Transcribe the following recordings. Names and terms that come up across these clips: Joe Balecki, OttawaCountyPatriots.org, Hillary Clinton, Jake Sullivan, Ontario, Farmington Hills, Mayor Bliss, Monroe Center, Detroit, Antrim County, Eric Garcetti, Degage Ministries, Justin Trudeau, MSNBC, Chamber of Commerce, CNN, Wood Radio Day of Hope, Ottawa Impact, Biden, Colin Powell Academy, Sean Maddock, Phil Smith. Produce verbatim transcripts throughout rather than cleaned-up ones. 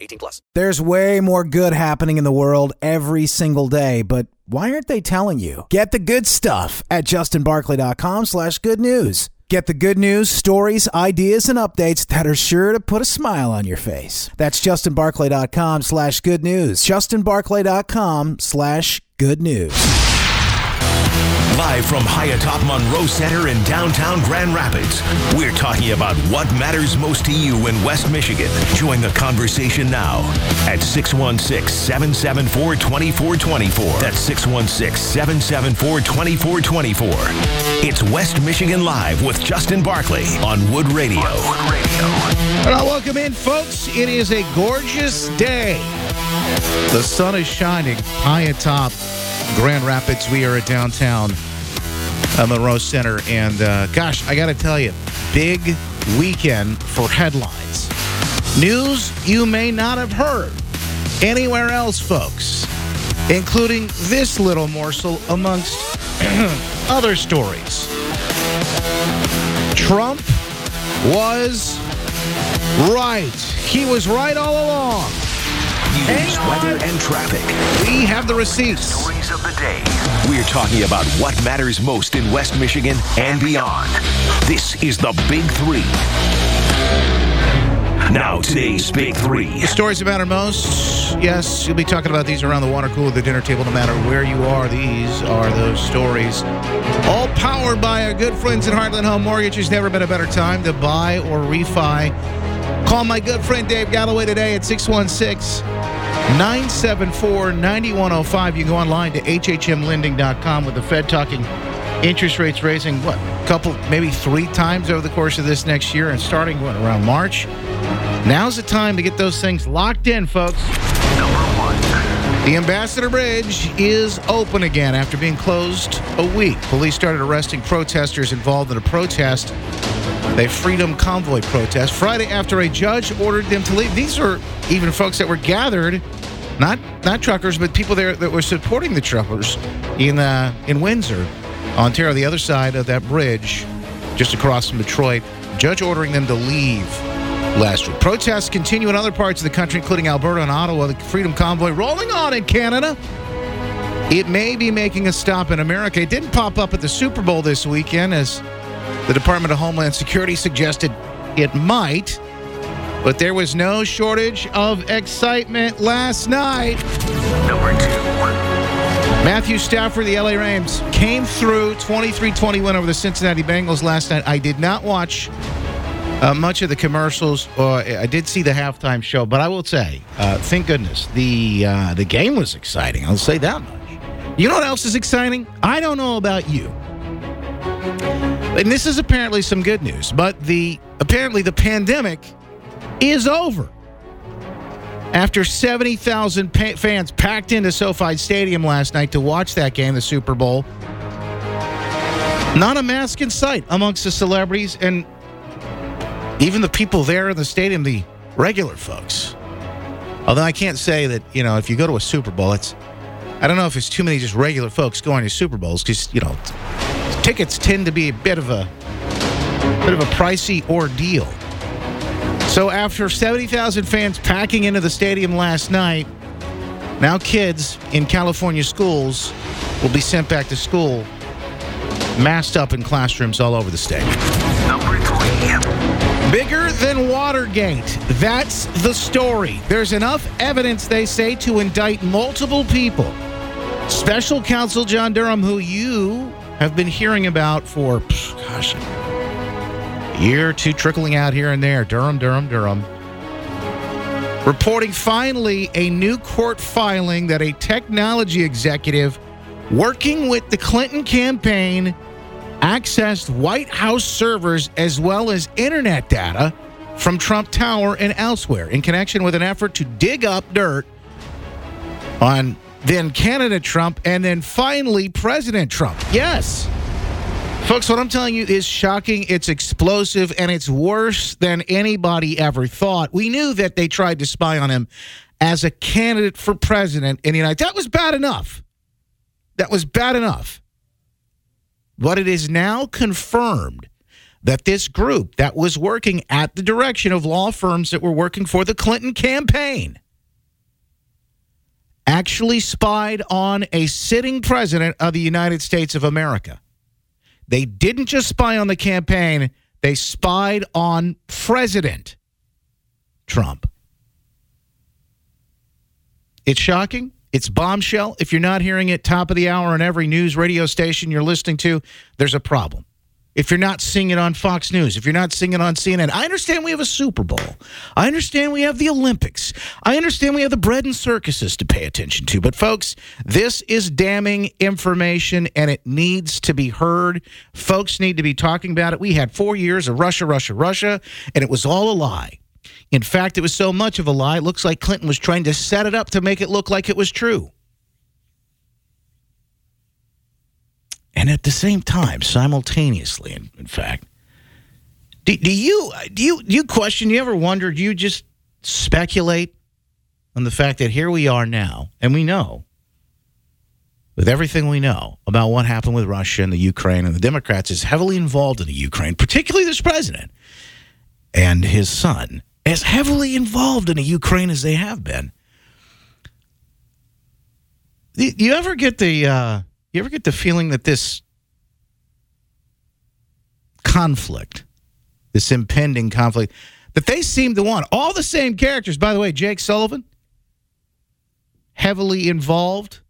eighteen plus. There's way more good happening in the world every single day, but why aren't they telling you? Get the good stuff at justin barclay dot com slash good news. Get the good news, stories, ideas, and updates that are sure to put a smile on your face. That's justin barclay dot com slash good news. justin barclay dot com slash good news. Live from high atop Monroe Center in downtown Grand Rapids, we're talking about what matters most to you in West Michigan. Join the conversation now at six one six, seven seven four, two four two four. That's six one six, seven seven four, two four two four. It's West Michigan Live with Justin Barclay on Wood Radio. On Wood Radio. Well, welcome in, folks. It is a gorgeous day. The sun is shining high atop Grand Rapids. We are at downtown Monroe Center, and uh, gosh, I got to tell you, big weekend for headlines. News you may not have heard anywhere else, folks, including this little morsel amongst other stories. Trump was right. He was right all along. News, weather, and traffic. We have the receipts. Stories of the day. We're talking about what matters most in West Michigan and beyond. This is the Big Three. Now today's Big Three. The stories that matter most. Yes, you'll be talking about these around the water cooler, the dinner table, no matter where you are. These are those stories. All powered by our good friends at Heartland Home Mortgage. There's never been a better time to buy or refi. Call my good friend Dave Galloway today at six one six, nine seven four, nine one zero five. You can go online to h h m lending dot com. With the Fed talking interest rates raising, what, a couple, maybe three times over the course of this next year, and starting, what, around March? Now's the time to get those things locked in, folks. Number one. The Ambassador Bridge is open again after being closed a week. Police started arresting protesters involved in a protest, a Freedom Convoy protest, Friday after a judge ordered them to leave. These are even folks that were gathered, not not truckers, but people there that were supporting the truckers in uh, in Windsor, Ontario, the other side of that bridge, just across from Detroit. Judge ordering them to leave last week. Protests continue in other parts of the country, including Alberta and Ottawa. The Freedom Convoy rolling on in Canada. It may be making a stop in America. It didn't pop up at the Super Bowl this weekend, as the Department of Homeland Security suggested it might, but there was no shortage of excitement last night. Number two. Matthew Stafford, the L A Rams, came through twenty-three twenty win over the Cincinnati Bengals last night. I did not watch uh, much of the commercials. Uh, I did see the halftime show, but I will say, uh, thank goodness, the, uh, the game was exciting. I'll say that much. You know what else is exciting? I don't know about you. And this is apparently some good news, but the apparently the pandemic is over. After seventy thousand pa- fans packed into SoFi Stadium last night to watch that game, the Super Bowl, not a mask in sight amongst the celebrities and even the people there in the stadium, the regular folks. Although I can't say that, you know, if you go to a Super Bowl, it's, I don't know if it's too many just regular folks going to Super Bowls, because, you know, tickets tend to be a bit of a bit of a pricey ordeal. So after seventy thousand fans packing into the stadium last night, now kids in California schools will be sent back to school masked up in classrooms all over the state. Number three. Bigger than Watergate. That's the story. There's enough evidence, they say, to indict multiple people. Special counsel John Durham, who you have been hearing about for, gosh, a year or two, trickling out here and there. Durham, Durham, Durham. Reporting finally a new court filing that a technology executive working with the Clinton campaign accessed White House servers as well as internet data from Trump Tower and elsewhere in connection with an effort to dig up dirt on then candidate Trump and then finally President Trump. Yes. Folks, what I'm telling you is shocking, it's explosive, and it's worse than anybody ever thought. We knew that they tried to spy on him as a candidate for president in the United States. That was bad enough. That was bad enough. But it is now confirmed that this group that was working at the direction of law firms that were working for the Clinton campaign actually spied on a sitting president of the United States of America. They didn't just spy on the campaign. They spied on President Trump. It's shocking. It's bombshell. If you're not hearing it top of the hour on every news radio station you're listening to, there's a problem. If you're not seeing it on Fox News, if you're not seeing it on C N N, I understand we have a Super Bowl. I understand we have the Olympics. I understand we have the bread and circuses to pay attention to. But, folks, this is damning information, and it needs to be heard. Folks need to be talking about it. We had four years of Russia, Russia, Russia, and it was all a lie. In fact, it was so much of a lie, it looks like Clinton was trying to set it up to make it look like it was true. And at the same time, simultaneously, in, in fact, do, do you do you do you question? Do you ever wonder? Do you just speculate on the fact that here we are now, and we know, with everything we know about what happened with Russia and the Ukraine, and the Democrats is heavily involved in the Ukraine, particularly this president and his son, as heavily involved in the Ukraine as they have been. Do you ever get the? Uh, You ever get the feeling that this conflict, this impending conflict, that they seem to want all the same characters? By the way, Jake Sullivan, heavily involved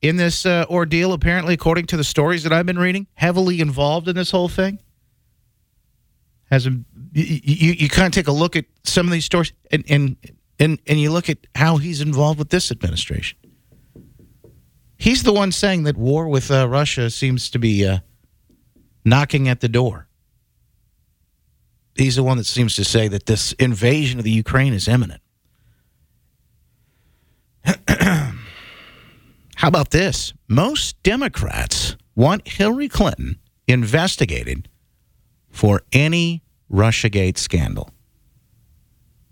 in this uh, ordeal, apparently, according to the stories that I've been reading, heavily involved in this whole thing. Has a, you, you, you kind of take a look at some of these stories, and and and and you look at how he's involved with this administration. He's the one saying that war with uh, Russia seems to be uh, knocking at the door. He's the one that seems to say that this invasion of the Ukraine is imminent. How about this? Most Democrats want Hillary Clinton investigated for any Russiagate scandal.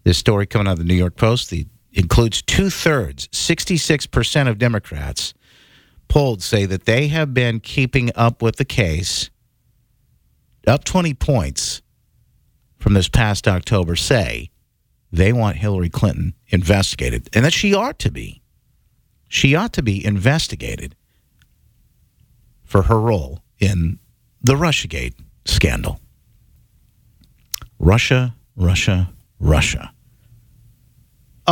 This story coming out of the New York Post the, includes two-thirds, sixty-six percent of Democrats polled say that they have been keeping up with the case, up twenty points from this past October, say they want Hillary Clinton investigated, and that she ought to be. She ought to be investigated for her role in the Russiagate scandal. Russia, Russia, Russia.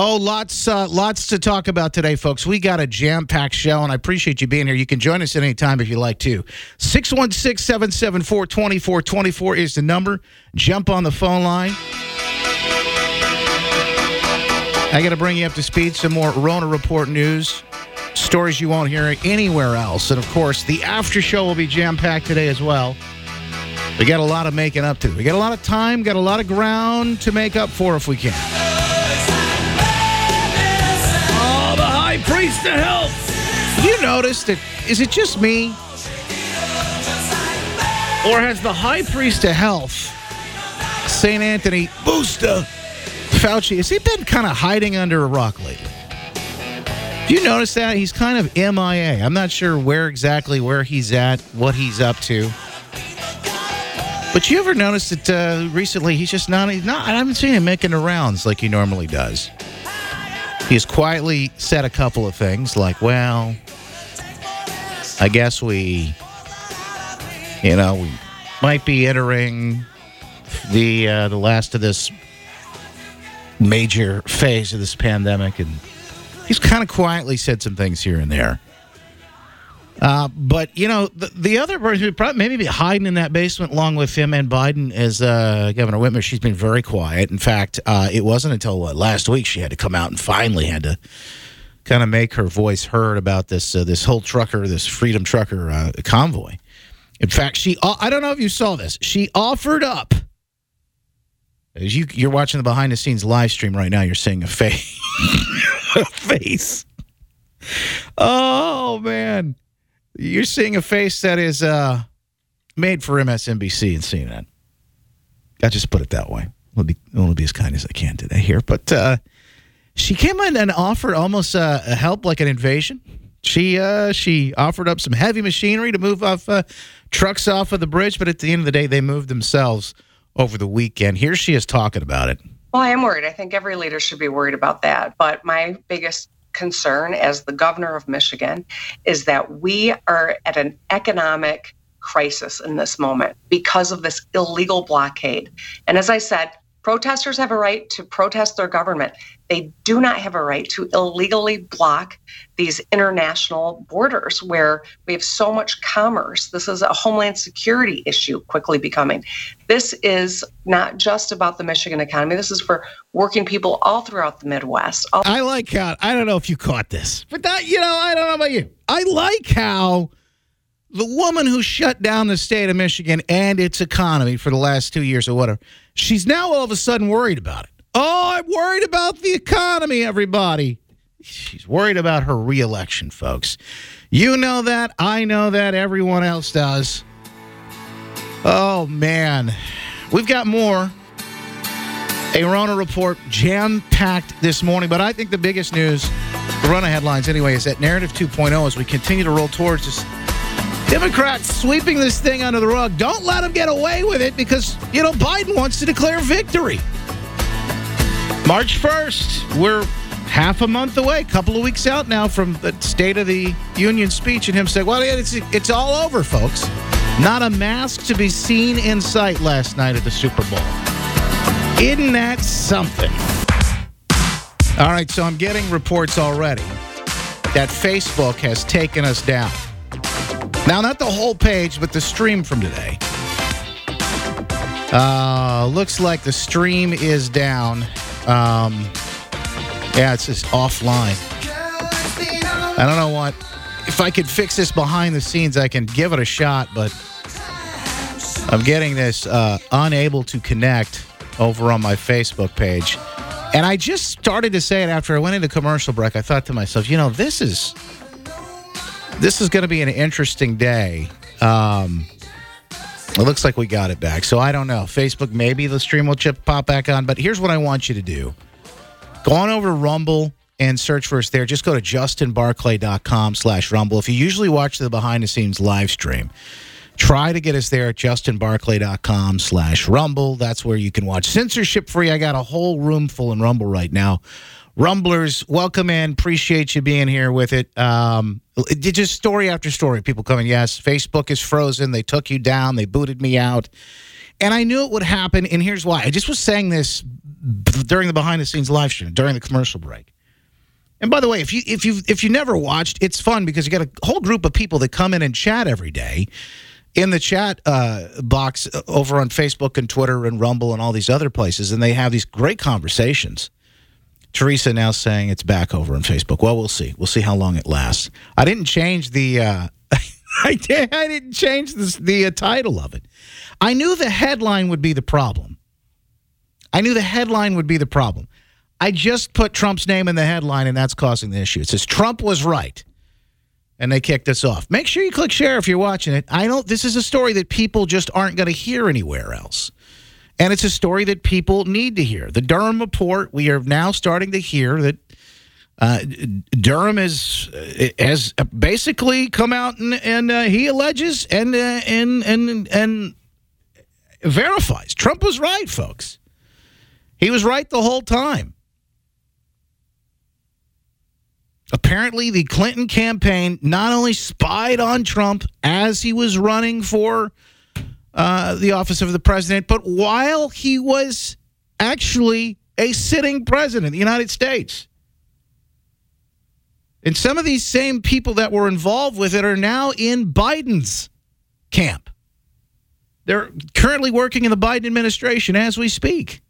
Oh, lots uh, lots to talk about today, folks. We got a jam-packed show, and I appreciate you being here. You can join us at any time if you like to. six one six, seven seven four, two four two four is the number. Jump on the phone line. I got to bring you up to speed. Some more Rona Report news, stories you won't hear anywhere else. And, of course, the after show will be jam-packed today as well. We got a lot of making up to. We got a lot of time, got a lot of ground to make up for if we can. Priest to help. You notice that, is it just me? Or has the high priest of health, Saint Anthony Booster Fauci, has he been kind of hiding under a rock lately? You notice that? He's kind of M I A. I'm not sure where exactly where he's at, what he's up to. But you ever notice that uh, recently he's just not, he's not, I haven't seen him making the rounds like he normally does. He's quietly said a couple of things like, well, I guess we, you know, we might be entering the uh, the last of this major phase of this pandemic. And he's kind of quietly said some things here and there. Uh, but, you know, the, the other person who probably maybe hiding in that basement along with him and Biden is uh, Governor Whitmer. She's been very quiet. In fact, uh, it wasn't until what, last week she had to come out and finally had to kind of make her voice heard about this uh, this whole trucker, this Freedom Trucker uh, convoy. In fact, she I don't know if you saw this. She offered up As you, you're watching the behind-the-scenes live stream right now, you're seeing a face. a face. Oh, man. You're seeing a face that is uh, made for M S N B C and C N N. I just put it that way. I'll be, I'll be as kind as I can today here. But uh, she came in and offered almost uh, help like an invasion. She uh, she offered up some heavy machinery to move off uh, trucks off of the bridge. But at the end of the day, they moved themselves over the weekend. Here she is talking about it. Well, I am worried. I think every leader should be worried about that. But my biggest concern as the governor of Michigan is that we are at an economic crisis in this moment because of this illegal blockade. And as I said, protesters have a right to protest their government. They do not have a right to illegally block these international borders where we have so much commerce. This is a homeland security issue quickly becoming. This is not just about the Michigan economy. This is for working people all throughout the Midwest. All- I like how, I don't know if you caught this, but that, you know, I don't know about you. I like how the woman who shut down the state of Michigan and its economy for the last two years or whatever, she's now all of a sudden worried about it. Oh, I'm worried about the economy, everybody. She's worried about her reelection, folks. You know that. I know that. Everyone else does. Oh, man. We've got more. A Rona report jam-packed this morning, but I think the biggest news, the Rona headlines anyway, is that Narrative two point oh as we continue to roll towards this. Democrats sweeping this thing under the rug. Don't let them get away with it because, you know, Biden wants to declare victory. March first, we're half a month away, a couple of weeks out now from the State of the Union speech and him saying, well, it's, it's all over, folks. Not a mask to be seen in sight last night at the Super Bowl. Isn't that something? All right, so I'm getting reports already that Facebook has taken us down. Now, not the whole page, but the stream from today. Uh, looks like the stream is down. Um, yeah, it's just offline. I don't know what. If I could fix this behind the scenes, I can give it a shot, but I'm getting this uh, unable to connect over on my Facebook page. And I just started to say it after I went into commercial break. I thought to myself, you know, this is... This is going to be an interesting day. Um, it looks like we got it back. So I don't know. Facebook, maybe the stream will chip pop back on. But here's what I want you to do. Go on over to Rumble and search for us there. Just go to justinbarclay.com slash Rumble. If you usually watch the behind-the-scenes live stream, try to get us there at justinbarclay.com slash Rumble. That's where you can watch censorship-free. I got a whole room full in Rumble right now. Rumblers, welcome in. Appreciate you being here with it. Um, just story after story, people coming, yes, Facebook is frozen. They took you down. They booted me out. And I knew it would happen, and here's why. I just was saying this during the behind-the-scenes live stream, during the commercial break. And by the way, if you if you if you never watched, it's fun because you got a whole group of people that come in and chat every day in the chat uh, box over on Facebook and Twitter and Rumble and all these other places, and they have these great conversations. Teresa now saying it's back over on Facebook. Well, we'll see. We'll see how long it lasts. I didn't change the uh, I, did, I didn't change this, the uh, title of it. I knew the headline would be the problem. I knew the headline would be the problem. I just put Trump's name in the headline, and that's causing the issue. It says, Trump was right, and they kicked us off. Make sure you click share if you're watching it. I don't. This is a story that people just aren't going to hear anywhere else. And it's a story that people need to hear. The Durham report, we are now starting to hear that uh, Durham is, has basically come out and, and uh, he alleges and, uh, and, and, and verifies. Trump was right, folks. He was right the whole time. Apparently, the Clinton campaign not only spied on Trump as he was running for Uh, the office of the president, but while he was actually a sitting president of the United States. And some of these same people that were involved with it are now in Biden's camp. They're currently working in the Biden administration as we speak.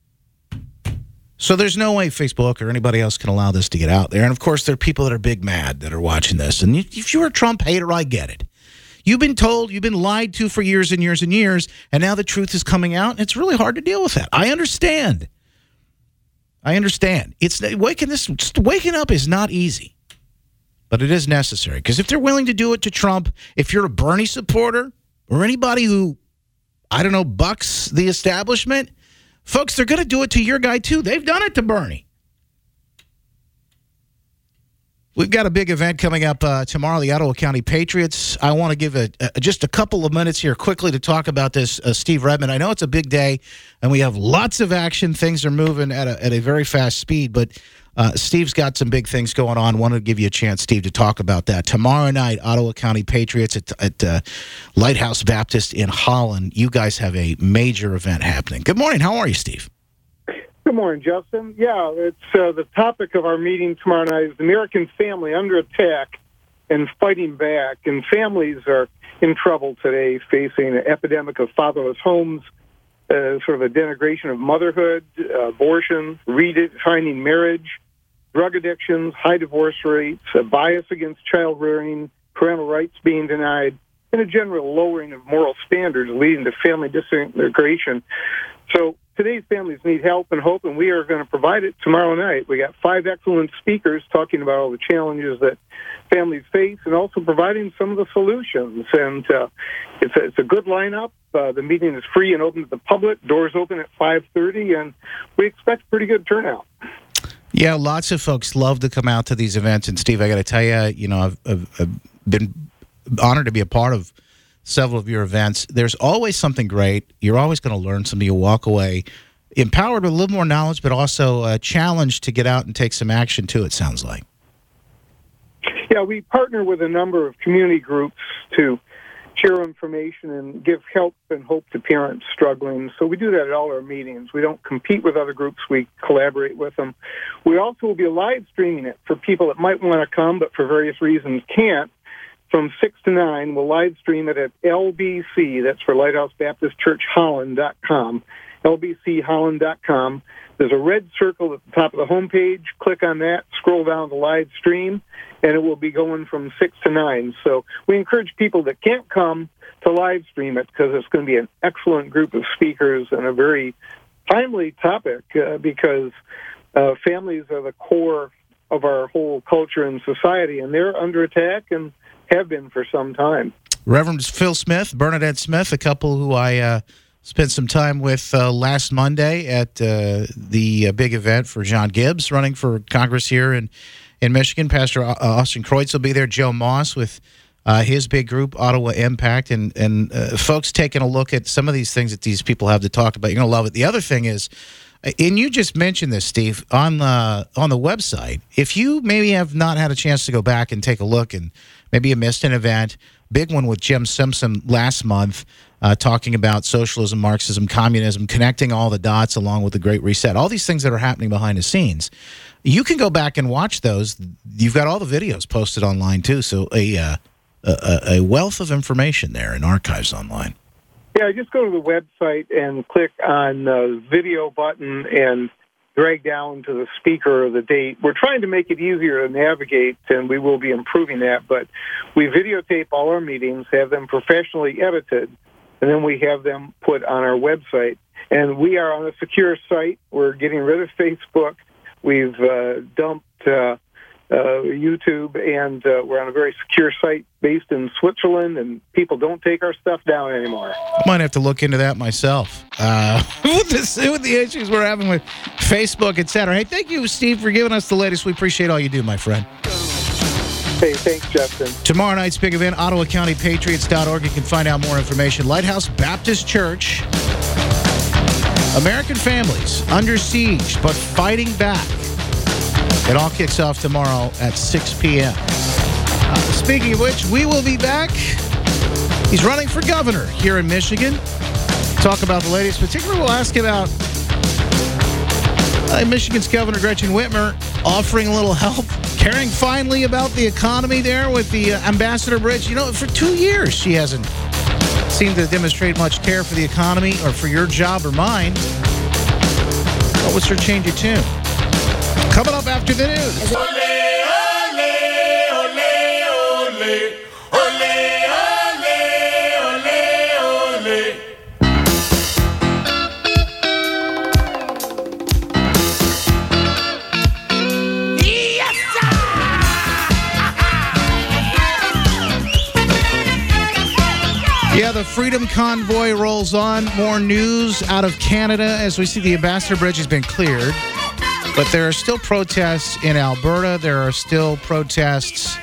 So there's no way Facebook or anybody else can allow this to get out there. And, of course, there are people that are big mad that are watching this. And if you're a Trump hater, I get it. You've been told, you've been lied to for years and years and years, and now the truth is coming out, and it's really hard to deal with that. I understand. I understand. It's waking this waking up is not easy, but it is necessary. Because if they're willing to do it to Trump, if you're a Bernie supporter or anybody who, I don't know, bucks the establishment, folks, they're going to do it to your guy too. They've done it to Bernie. We've got a big event coming up uh, tomorrow, the Ottawa County Patriots. I want to give a, a, just a couple of minutes here quickly to talk about this, uh, Steve Redmond. I know it's a big day, and we have lots of action. Things are moving at a, at a very fast speed, but uh, Steve's got some big things going on. Wanted to give you a chance, Steve, to talk about that. Tomorrow night, Ottawa County Patriots at, at uh, Lighthouse Baptist in Holland. You guys have a major event happening. Good morning. How are you, Steve? Good morning, Justin. Yeah, it's uh, the topic of our meeting tomorrow night is the American family under attack and fighting back. And families are in trouble today, facing an epidemic of fatherless homes, uh, sort of a denigration of motherhood, uh, abortion, redefining marriage, drug addictions, high divorce rates, a bias against child rearing, parental rights being denied, and a general lowering of moral standards leading to family disintegration. So today's families need help and hope, and we are going to provide it tomorrow night. We got five excellent speakers talking about all the challenges that families face and also providing some of the solutions. And uh, it's, a, it's a good lineup. Uh, the meeting is free and open to the public. Doors open at five thirty, and we expect pretty good turnout. Yeah, lots of folks love to come out to these events. And, Steve, I got to tell you, you know, I've, I've, I've been honored to be a part of several of your events. There's always something great. You're always going to learn something. You walk away empowered with a little more knowledge, but also uh, challenged to get out and take some action too, it sounds like. Yeah, we partner with a number of community groups to share information and give help and hope to parents struggling. So we do that at all our meetings. We don't compete with other groups. We collaborate with them. We also will be live streaming it for people that might want to come, but for various reasons can't. From six to nine, we'll live stream it at L B C, that's for Lighthouse Baptist Church Holland dot com, L B C Holland dot com. There's a red circle at the top of the homepage. Click on that, scroll down to live stream, and it will be going from six to nine. So we encourage people that can't come to live stream it because it's going to be an excellent group of speakers and a very timely topic uh, because uh, families are the core of our whole culture and society, and they're under attack and have been for some time. Reverend Phil Smith, Bernadette Smith, a couple who I uh, spent some time with uh, last Monday at uh, the uh, big event for John Gibbs, running for Congress here in, in Michigan. Pastor uh, Austin Kreutz will be there. Joe Moss with uh, his big group, Ottawa Impact. And, and uh, folks taking a look at some of these things that these people have to talk about. You're going to love it. The other thing is, and you just mentioned this, Steve, on the, on the website, if you maybe have not had a chance to go back and take a look and maybe you missed an event, big one with Jim Simpson last month, uh, talking about socialism, Marxism, communism, connecting all the dots along with the Great Reset, all these things that are happening behind the scenes. You can go back and watch those. You've got all the videos posted online, too, so a, uh, a, a wealth of information there in archives online. Yeah, just go to the website and click on the video button and drag down to the speaker or the date. We're trying to make it easier to navigate, and we will be improving that. But we videotape all our meetings, have them professionally edited, and then we have them put on our website. And we are on a secure site. We're getting rid of Facebook. We've uh, dumped uh, Uh, YouTube, and uh, we're on a very secure site based in Switzerland, and people don't take our stuff down anymore. I might have to look into that myself. Uh, with, this, with the issues we're having with Facebook, et cetera. Hey, thank you, Steve, for giving us the latest. We appreciate all you do, my friend. Hey, thanks, Justin. Tomorrow night's big event, Ottawa County Patriots dot org. You can find out more information. Lighthouse Baptist Church. American families under siege, but fighting back. It all kicks off tomorrow at six p.m. Uh, speaking of which, we will be back. He's running for governor here in Michigan. Talk about the latest. Particularly, we'll ask about uh, Michigan's Governor Gretchen Whitmer offering a little help, caring finally about the economy there with the uh, Ambassador Bridge. You know, for two years, she hasn't seemed to demonstrate much care for the economy or for your job or mine. What was her change of tune? Coming up after the news. Ole, ole, ole, ole, ole, ole, ole. the Freedom Convoy rolls on. More news out of Canada as we see the Ambassador Bridge has been cleared. But there are still protests in Alberta. There are still protests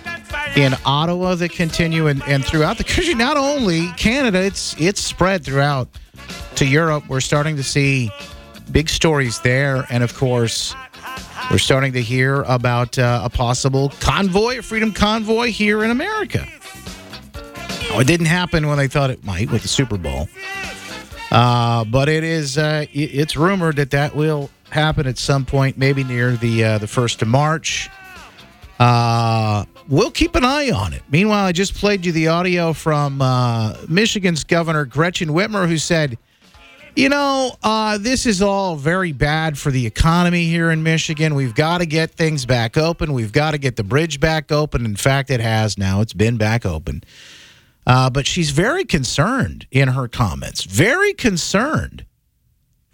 in Ottawa that continue and, and throughout the country. Not only Canada, it's it's spread throughout to Europe. We're starting to see big stories there. And, of course, we're starting to hear about uh, a possible convoy, a Freedom Convoy here in America. Now, it didn't happen when they thought it might with the Super Bowl. Uh, but it is, uh, it's rumored that that will happen at some point, maybe near the uh, the first of March. Uh, we'll keep an eye on it. Meanwhile, I just played you the audio from uh, Michigan's Governor Gretchen Whitmer, who said, you know, uh, this is all very bad for the economy here in Michigan. We've got to get things back open. We've got to get the bridge back open. In fact, it has now. It's been back open. Uh, but she's very concerned in her comments, very concerned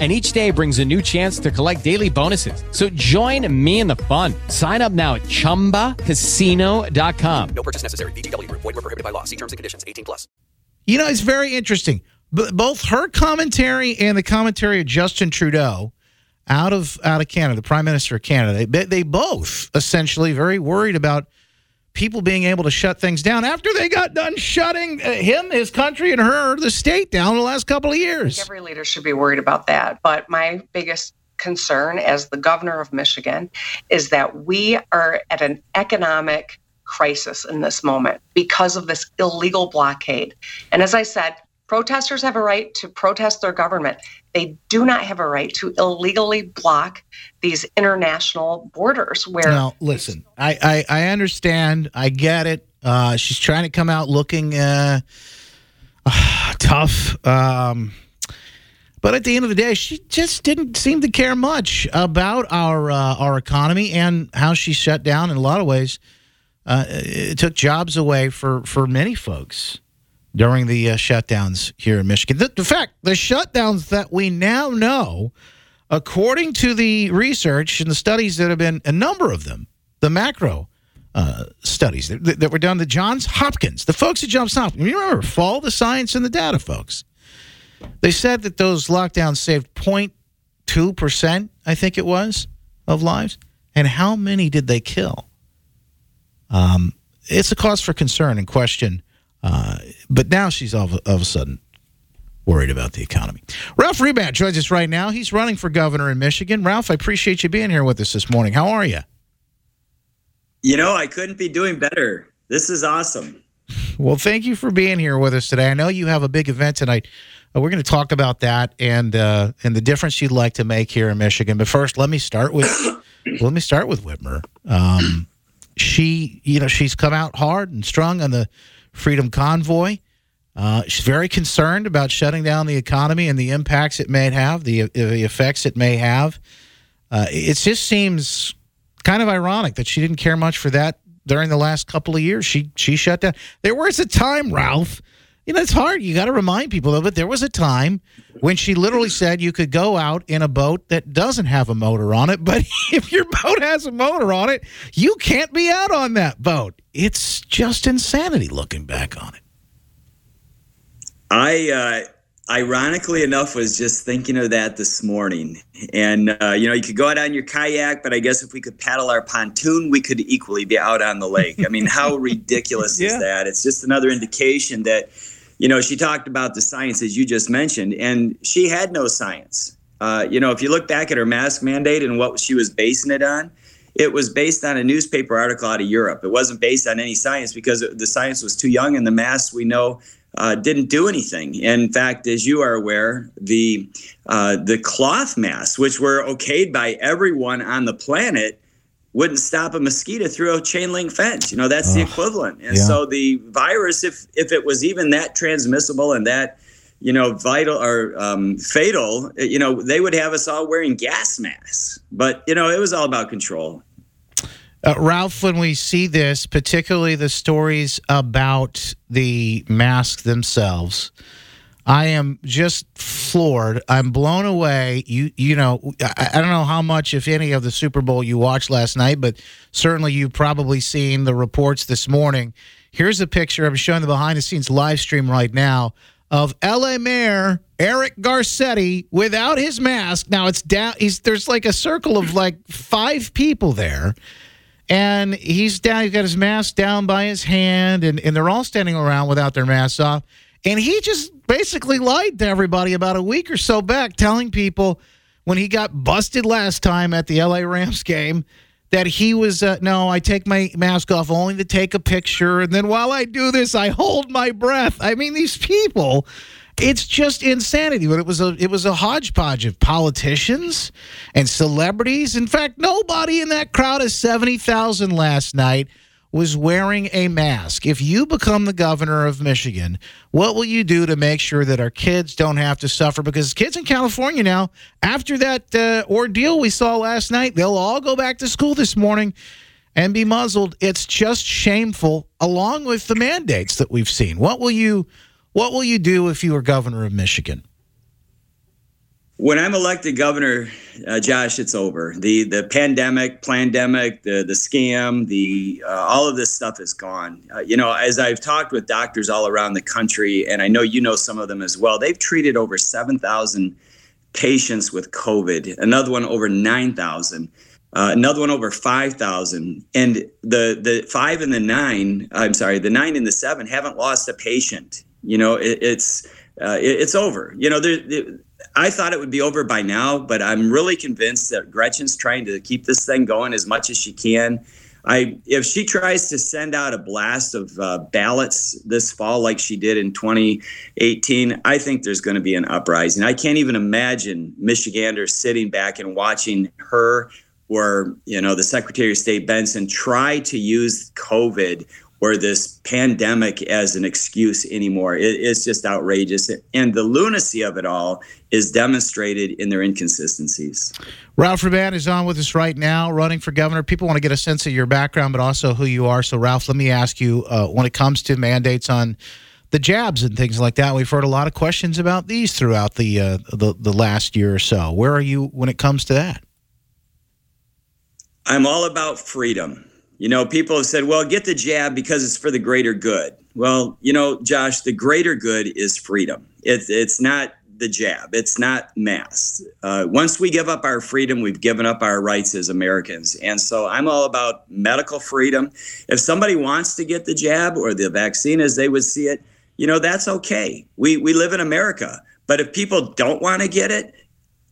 and each day brings a new chance to collect daily bonuses. So join me in the fun. Sign up now at Chumba Casino dot com. No purchase necessary. V G W. Void where prohibited by law. See terms and conditions. eighteen plus. You know, it's very interesting. B- both her commentary and the commentary of Justin Trudeau out of out of Canada, the Prime Minister of Canada, they, they both essentially very worried about people being able to shut things down after they got done shutting him, his country, and her, the state down the last couple of years. I think every leader should be worried about that. But my biggest concern as the governor of Michigan is that we are at an economic crisis in this moment because of this illegal blockade. And as I said, protesters have a right to protest their government. They do not have a right to illegally block these international borders. Where now, listen, I, I, I understand. I get it. Uh, she's trying to come out looking uh, uh, tough. Um, but at the end of the day, she just didn't seem to care much about our, uh, our economy and how she shut down in a lot of ways. Uh, it took jobs away for, for many folks during the uh, shutdowns here in Michigan. The, the fact, the shutdowns that we now know, according to the research and the studies that have been, a number of them, the macro uh, studies that, that were done to Johns Hopkins, the folks at Johns Hopkins, you remember, follow the science and the data, folks. They said that those lockdowns saved zero point two percent, I think it was, of lives. And how many did they kill? Um, it's a cause for concern and question. Uh, but now she's all of, all of a sudden worried about the economy. Ralph Rebandt joins us right now. He's running for governor in Michigan. Ralph, I appreciate you being here with us this morning. How are you? You know, I couldn't be doing better. This is awesome. Well, thank you for being here with us today. I know you have a big event tonight. Uh, we're going to talk about that and uh, and the difference you'd like to make here in Michigan. But first, let me start with let me start with Whitmer. Um, she, you know, she's come out hard and strong on the Freedom Convoy. Uh, she's very concerned about shutting down the economy and the impacts it may have, the, the effects it may have. Uh, it just seems kind of ironic that she didn't care much for that during the last couple of years. She she shut down. There was a time, Ralph, you know, it's hard. You got to remind people of it. There was a time when she literally said you could go out in a boat that doesn't have a motor on it, but if your boat has a motor on it, you can't be out on that boat. It's just insanity looking back on it. I, uh, ironically enough, was just thinking of that this morning. And, uh, you know, you could go out on your kayak, but I guess if we could paddle our pontoon, we could equally be out on the lake. I mean, how ridiculous yeah. is that? It's just another indication that, you know, she talked about the science, as you just mentioned, and she had no science. Uh, you know, if you look back at her mask mandate and what she was basing it on, it was based on a newspaper article out of Europe. It wasn't based on any science because the science was too young and the masks we know uh, didn't do anything. In fact, as you are aware, the uh, the cloth masks, which were okayed by everyone on the planet, wouldn't stop a mosquito through a chain link fence. You know, that's oh, the equivalent. And yeah. so the virus, if if it was even that transmissible and that, you know, vital or um, fatal, you know, they would have us all wearing gas masks. But, you know, it was all about control. Uh, Ralph, when we see this, particularly the stories about the masks themselves, I am just floored. I'm blown away. You you know, I, I don't know how much, if any, of the Super Bowl you watched last night, but certainly you've probably seen the reports this morning. Here's a picture. I'm showing the behind-the-scenes live stream right now of L A Mayor Eric Garcetti without his mask. Now, it's down. He's, there's like a circle of like five people there. And he's down, he's got his mask down by his hand, and, and they're all standing around without their masks off. And he just basically lied to everybody about a week or so back, telling people when he got busted last time at the L A Rams game that he was, uh, no, I take my mask off only to take a picture, and then while I do this, I hold my breath. I mean, these people... It's just insanity. But it was a it was a hodgepodge of politicians and celebrities. In fact, nobody in that crowd of seventy thousand last night was wearing a mask. If you become the governor of Michigan, what will you do to make sure that our kids don't have to suffer? Because kids in California now, after that uh, ordeal we saw last night, they'll all go back to school this morning and be muzzled. It's just shameful, along with the mandates that we've seen. What will you What will you do if you were governor of Michigan? When I'm elected governor, uh, Josh, it's over. The the pandemic, plandemic, the, the scam, the uh, all of this stuff is gone. Uh, you know, as I've talked with doctors all around the country, and I know you know some of them as well, they've treated over seven thousand patients with COVID, another one over nine thousand. Uh, another one over five thousand, and the the five and the nine, I'm sorry, the nine and the seven haven't lost a patient. You know, it, it's uh, it, it's over. You know, there, there, I thought it would be over by now, but I'm really convinced that Gretchen's trying to keep this thing going as much as she can. I if she tries to send out a blast of uh, ballots this fall like she did in twenty eighteen, I think there's going to be an uprising. I can't even imagine Michiganders sitting back and watching her, where, you know, the Secretary of State Benson tried to use COVID or this pandemic as an excuse anymore. It, it's just outrageous. And the lunacy of it all is demonstrated in their inconsistencies. Ralph Rebandt is on with us right now, running for governor. People want to get a sense of your background, but also who you are. So, Ralph, let me ask you, uh, when it comes to mandates on the jabs and things like that, we've heard a lot of questions about these throughout the uh, the, the last year or so. Where are you when it comes to that? I'm all about freedom. You know, people have said, well, get the jab because it's for the greater good. Well, you know, Josh, the greater good is freedom. It's it's not the jab. It's not masks. Uh, once we give up our freedom, we've given up our rights as Americans. And so I'm all about medical freedom. If somebody wants to get the jab or the vaccine as they would see it, you know, that's okay. We we live in America. But if people don't want to get it,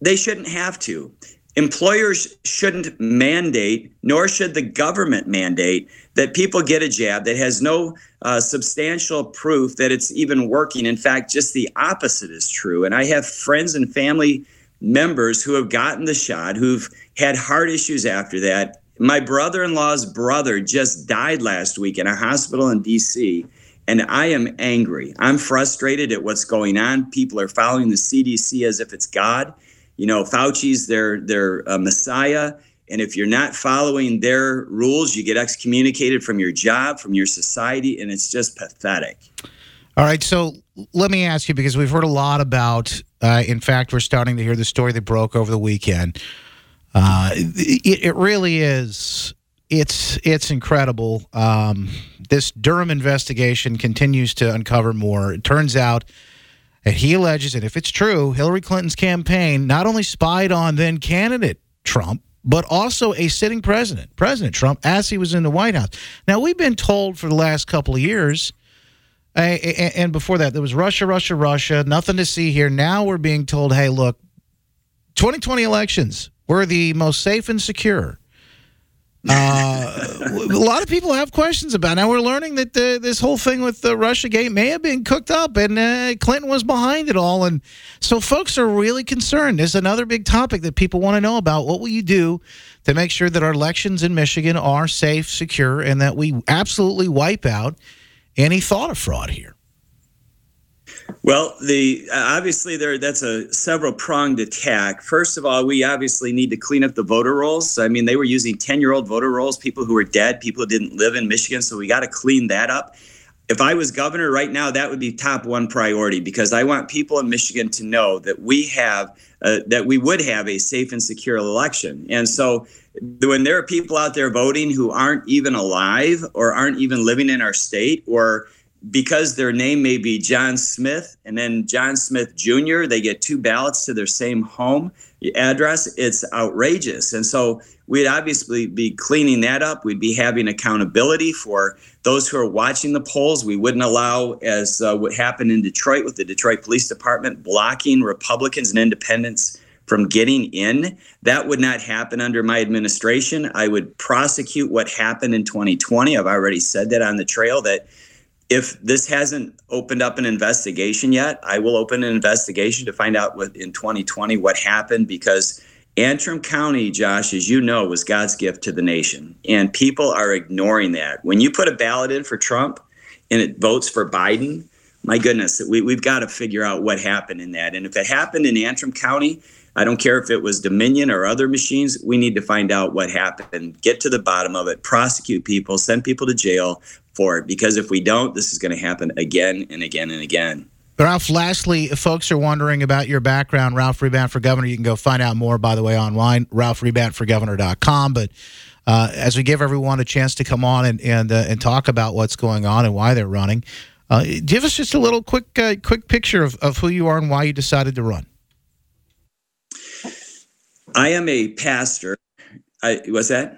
they shouldn't have to. Employers shouldn't mandate, nor should the government mandate, that people get a jab that has no uh, substantial proof that it's even working. In fact, just the opposite is true. And I have friends and family members who have gotten the shot, who've had heart issues after that. My brother-in-law's brother just died last week in a hospital in D C, and I am angry. I'm frustrated at what's going on. People are following the C D C as if it's God. You know, Fauci's their their uh, messiah, and if you're not following their rules, you get excommunicated from your job, from your society, and it's just pathetic. All right, so let me ask you, because we've heard a lot about, uh, in fact, we're starting to hear the story that broke over the weekend. Uh, it, it really is, it's, it's incredible. Um, this Durham investigation continues to uncover more. It turns out, and he alleges that if it's true, Hillary Clinton's campaign not only spied on then-candidate Trump, but also a sitting president, President Trump, as he was in the White House. Now, we've been told for the last couple of years, uh, and before that, there was Russia, Russia, Russia, nothing to see here. Now we're being told, hey, look, twenty twenty elections were the most safe and secure. Uh, a lot of people have questions about it. Now we're learning that the, this whole thing with the Russiagate may have been cooked up, and uh, Clinton was behind it all. And so folks are really concerned. There's another big topic that people want to know about. What will you do to make sure that our elections in Michigan are safe, secure, and that we absolutely wipe out any thought of fraud here? Well, the uh, obviously there that's a several pronged attack. First of all, we obviously need to clean up the voter rolls. I mean, they were using ten-year-old voter rolls, people who were dead, people who didn't live in Michigan. So we got to clean that up. If I was governor right now, that would be top one priority, because I want people in Michigan to know that we have uh, that we would have a safe and secure election. And so when there are people out there voting who aren't even alive or aren't even living in our state, or because their name may be John Smith and then John Smith Junior, they get two ballots to their same home address. It's outrageous. And so we'd obviously be cleaning that up. We'd be having accountability for those who are watching the polls. We wouldn't allow, as uh, what happened in Detroit with the Detroit Police Department blocking Republicans and independents from getting in. That would not happen under my administration. I would prosecute what happened in twenty twenty. I've already said that on the trail, that if this hasn't opened up an investigation yet, I will open an investigation to find out what in twenty twenty what happened, because Antrim County, Josh, as you know, was God's gift to the nation, and people are ignoring that. When you put a ballot in for Trump and it votes for Biden, my goodness, we, we've got to figure out what happened in that. And if it happened in Antrim County, I don't care if it was Dominion or other machines, we need to find out what happened, get to the bottom of it, prosecute people, send people to jail for it. Because if we don't, this is going to happen again and again and again. Ralph, lastly, if folks are wondering about your background, Ralph Rebandt for Governor, you can go find out more, by the way, online, ralph reband for governor dot com. But uh, as we give everyone a chance to come on and and, uh, and talk about what's going on and why they're running, uh, give us just a little quick uh, quick picture of, of who you are and why you decided to run. I am a pastor. I, what's that?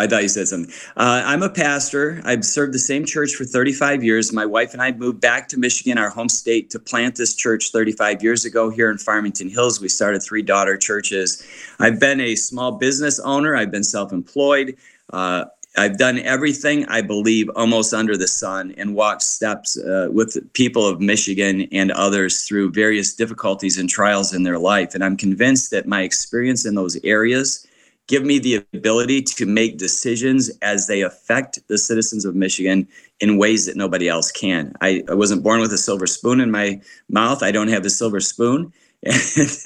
I thought you said something. Uh, I'm a pastor. I've served the same church for thirty-five years. My wife and I moved back to Michigan, our home state, to plant this church thirty-five years ago here in Farmington Hills. We started three daughter churches. I've been a small business owner. I've been self-employed. Uh, I've done everything, I believe, almost under the sun, and walked steps uh, with people of Michigan and others through various difficulties and trials in their life. And I'm convinced that my experience in those areas give me the ability to make decisions as they affect the citizens of Michigan in ways that nobody else can. I, I wasn't born with a silver spoon in my mouth. I don't have a silver spoon. And,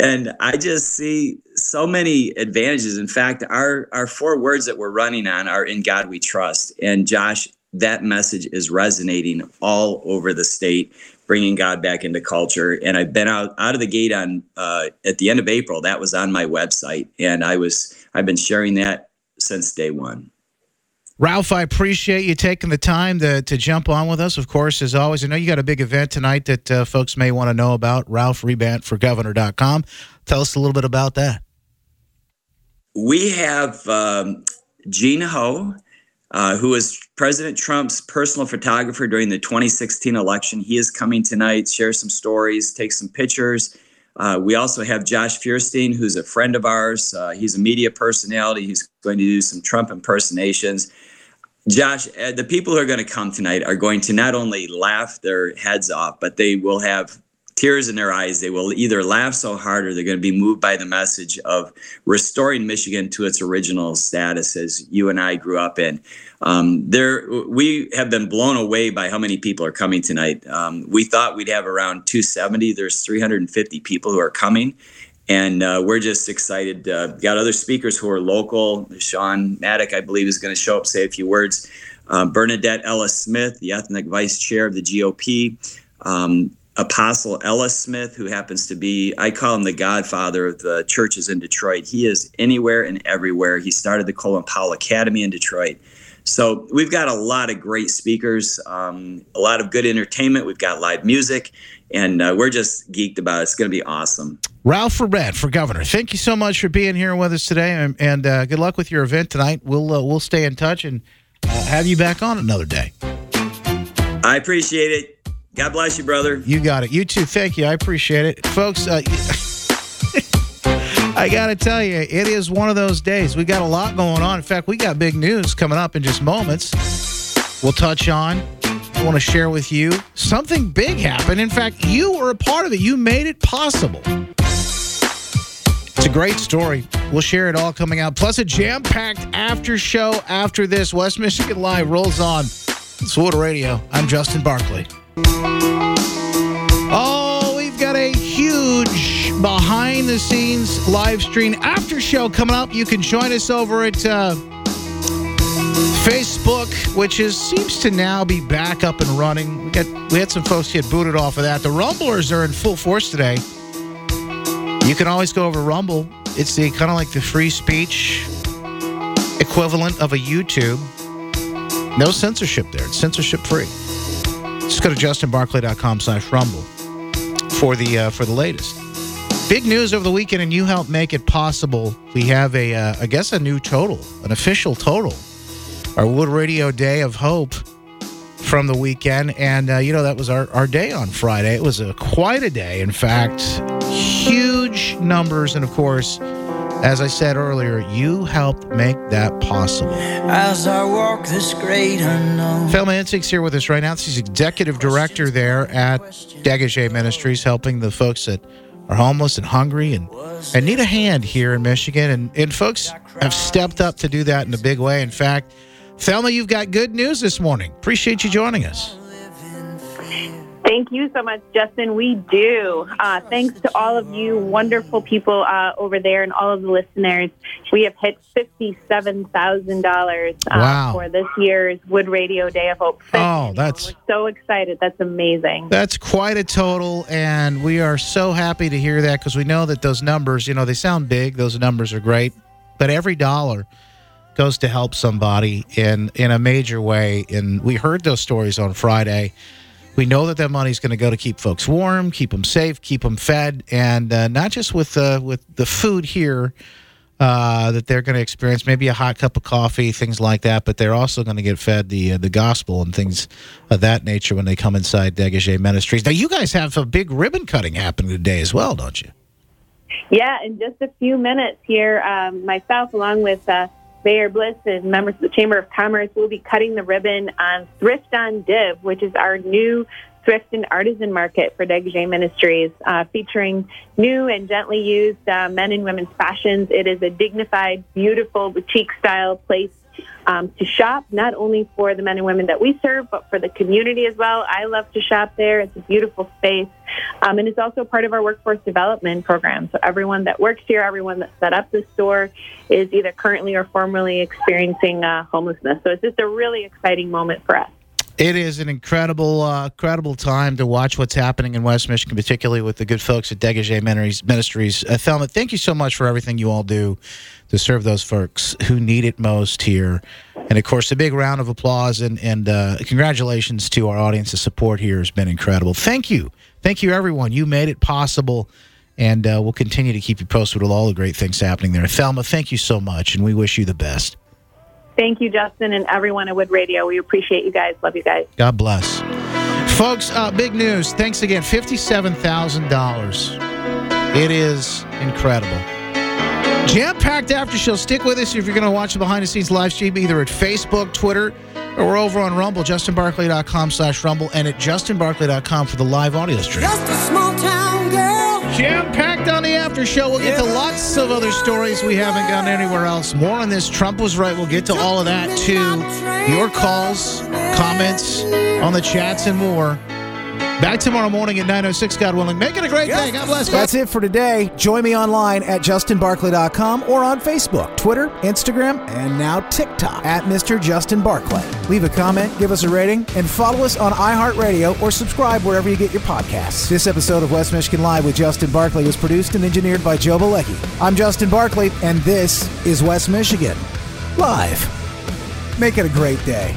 and I just see so many advantages. In fact, our, our four words that we're running on are "In God We Trust." And Josh, that message is resonating all over the state, bringing God back into culture. And I've been out, out of the gate on uh, at the end of April. That was on my website. And I was I've been sharing that since day one. Ralph, I appreciate you taking the time to to jump on with us, of course, as always. I know you got a big event tonight that uh, folks may want to know about, ralph reband for governor dot com. Tell us a little bit about that. We have um, Jean Ho, uh, who was President Trump's personal photographer during the twenty sixteen election. He is coming tonight, share some stories, take some pictures. Uh, we also have Josh Fierstein, who's a friend of ours. Uh, he's a media personality. He's going to do some Trump impersonations. Josh, uh, the people who are going to come tonight are going to not only laugh their heads off, but they will have tears in their eyes. They will either laugh so hard or they're going to be moved by the message of restoring Michigan to its original status as you and I grew up in. Um, there, we have been blown away by how many people are coming tonight. Um, we thought we'd have around two seventy. There's three hundred fifty people who are coming, and uh, we're just excited. Uh, got other speakers who are local. Sean Maddock, I believe, is going to show up, say a few words. Uh, Bernadette Ellis Smith, the ethnic vice chair of the G O P. Um, Apostle Ellis Smith, who happens to be, I call him the godfather of the churches in Detroit. He is anywhere and everywhere. He started the Colin Powell Academy in Detroit. So we've got a lot of great speakers, um, a lot of good entertainment. We've got live music, and uh, we're just geeked about it. It's going to be awesome. Ralph Rebandt for Governor, thank you so much for being here with us today, and, and uh, good luck with your event tonight. We'll uh, we'll stay in touch and uh, have you back on another day. I appreciate it. God bless you, brother. You got it. You too. Thank you. I appreciate it. Folks, uh, I got to tell you, it is one of those days. We got a lot going on. In fact, we got big news coming up in just moments. We'll touch on. I want to share with you something big happened. In fact, you were a part of it. You made it possible. It's a great story. We'll share it all coming out. Plus, a jam-packed after show after this. West Michigan Live rolls on. It's Wood Radio. I'm Justin Barclay. Oh, we've got a huge behind-the-scenes live stream after show coming up. You can join us over at uh, Facebook, which is seems to now be back up and running. We got we had some folks get booted off of that. The Rumblers are in full force today. You can always go over Rumble. It's the kind of like the free speech equivalent of a YouTube. No censorship there. It's censorship-free. Just go to justinbarclay.com slash rumble for the uh, for the latest. Big news over the weekend, and you helped make it possible. We have, a, uh, I guess, a new total, an official total. Our Wood Radio Day of Hope from the weekend. And, uh, you know, that was our, our day on Friday. It was a, quite a day, in fact. Huge numbers, and, of course, as I said earlier, you helped make that possible. As I walk this great unknown. Thelma Ensig's here with us right now. She's executive director there at Degage Ministries, helping the folks that are homeless and hungry and, and need a hand here in Michigan. And, and folks have stepped up to do that in a big way. In fact, Thelma, you've got good news this morning. Appreciate you joining us. Thank you so much, Justin. We do. Uh, thanks to all of you wonderful people uh, over there and all of the listeners. We have hit fifty-seven thousand dollars uh, wow. for this year's Wood Radio Day of Hope. Oh, that's... We're so excited. That's amazing. That's quite a total, and we are so happy to hear that because we know that those numbers, you know, they sound big. Those numbers are great, but every dollar goes to help somebody in, in a major way, and we heard those stories on Friday. We know that that money is going to go to keep folks warm, keep them safe, keep them fed, and uh, not just with the, with the food here uh, that they're going to experience, maybe a hot cup of coffee, things like that, but they're also going to get fed the uh, the gospel and things of that nature when they come inside Degage Ministries. Now, you guys have a big ribbon cutting happening today as well, don't you? Yeah, in just a few minutes here, um, myself along with uh, Mayor Bliss and members of the Chamber of Commerce will be cutting the ribbon on Thrift on Div, which is our new thrift and artisan market for Degage Ministries, uh, featuring new and gently used uh, men and women's fashions. It is a dignified, beautiful, boutique-style place um, to shop, not only for the men and women that we serve, but for the community as well. I love to shop there. It's a beautiful space. Um, and it's also part of our workforce development program. So everyone that works here, everyone that set up the store is either currently or formerly experiencing uh, homelessness. So it's just a really exciting moment for us. It is an incredible, uh, incredible time to watch what's happening in West Michigan, particularly with the good folks at Degage Ministries. Uh, Thelma, thank you so much for everything you all do to serve those folks who need it most here. And, of course, a big round of applause and, and uh, congratulations to our audience. The support here has been incredible. Thank you. Thank you, everyone. You made it possible, and uh, we'll continue to keep you posted with all the great things happening there. Thelma, thank you so much, and we wish you the best. Thank you, Justin, and everyone at Wood Radio. We appreciate you guys. Love you guys. God bless. Folks, uh, big news. Thanks again. fifty-seven thousand dollars. It is incredible. Jam-packed after show. Stick with us if you're going to watch the behind-the-scenes live stream, either at Facebook, Twitter, or we're over on Rumble, justinbarclay.com slash Rumble, and at justinbarclay dot com for the live audio stream. Just a small town girl. Jam-packed on the after show. We'll get to lots of other stories we haven't gotten anywhere else. More on this. Trump was right. We'll get to all of that, too. Your calls, comments on the chats, and more. Back tomorrow morning at nine oh six, God willing. Make it a great day. God bless. That's it for today. Join me online at justin barclay dot com or on Facebook, Twitter, Instagram, and now TikTok at Mister Justin Barclay. Leave a comment, give us a rating, and follow us on iHeartRadio or subscribe wherever you get your podcasts. This episode of West Michigan Live with Justin Barclay was produced and engineered by Joe Balecki. I'm Justin Barclay, and this is West Michigan Live. Make it a great day.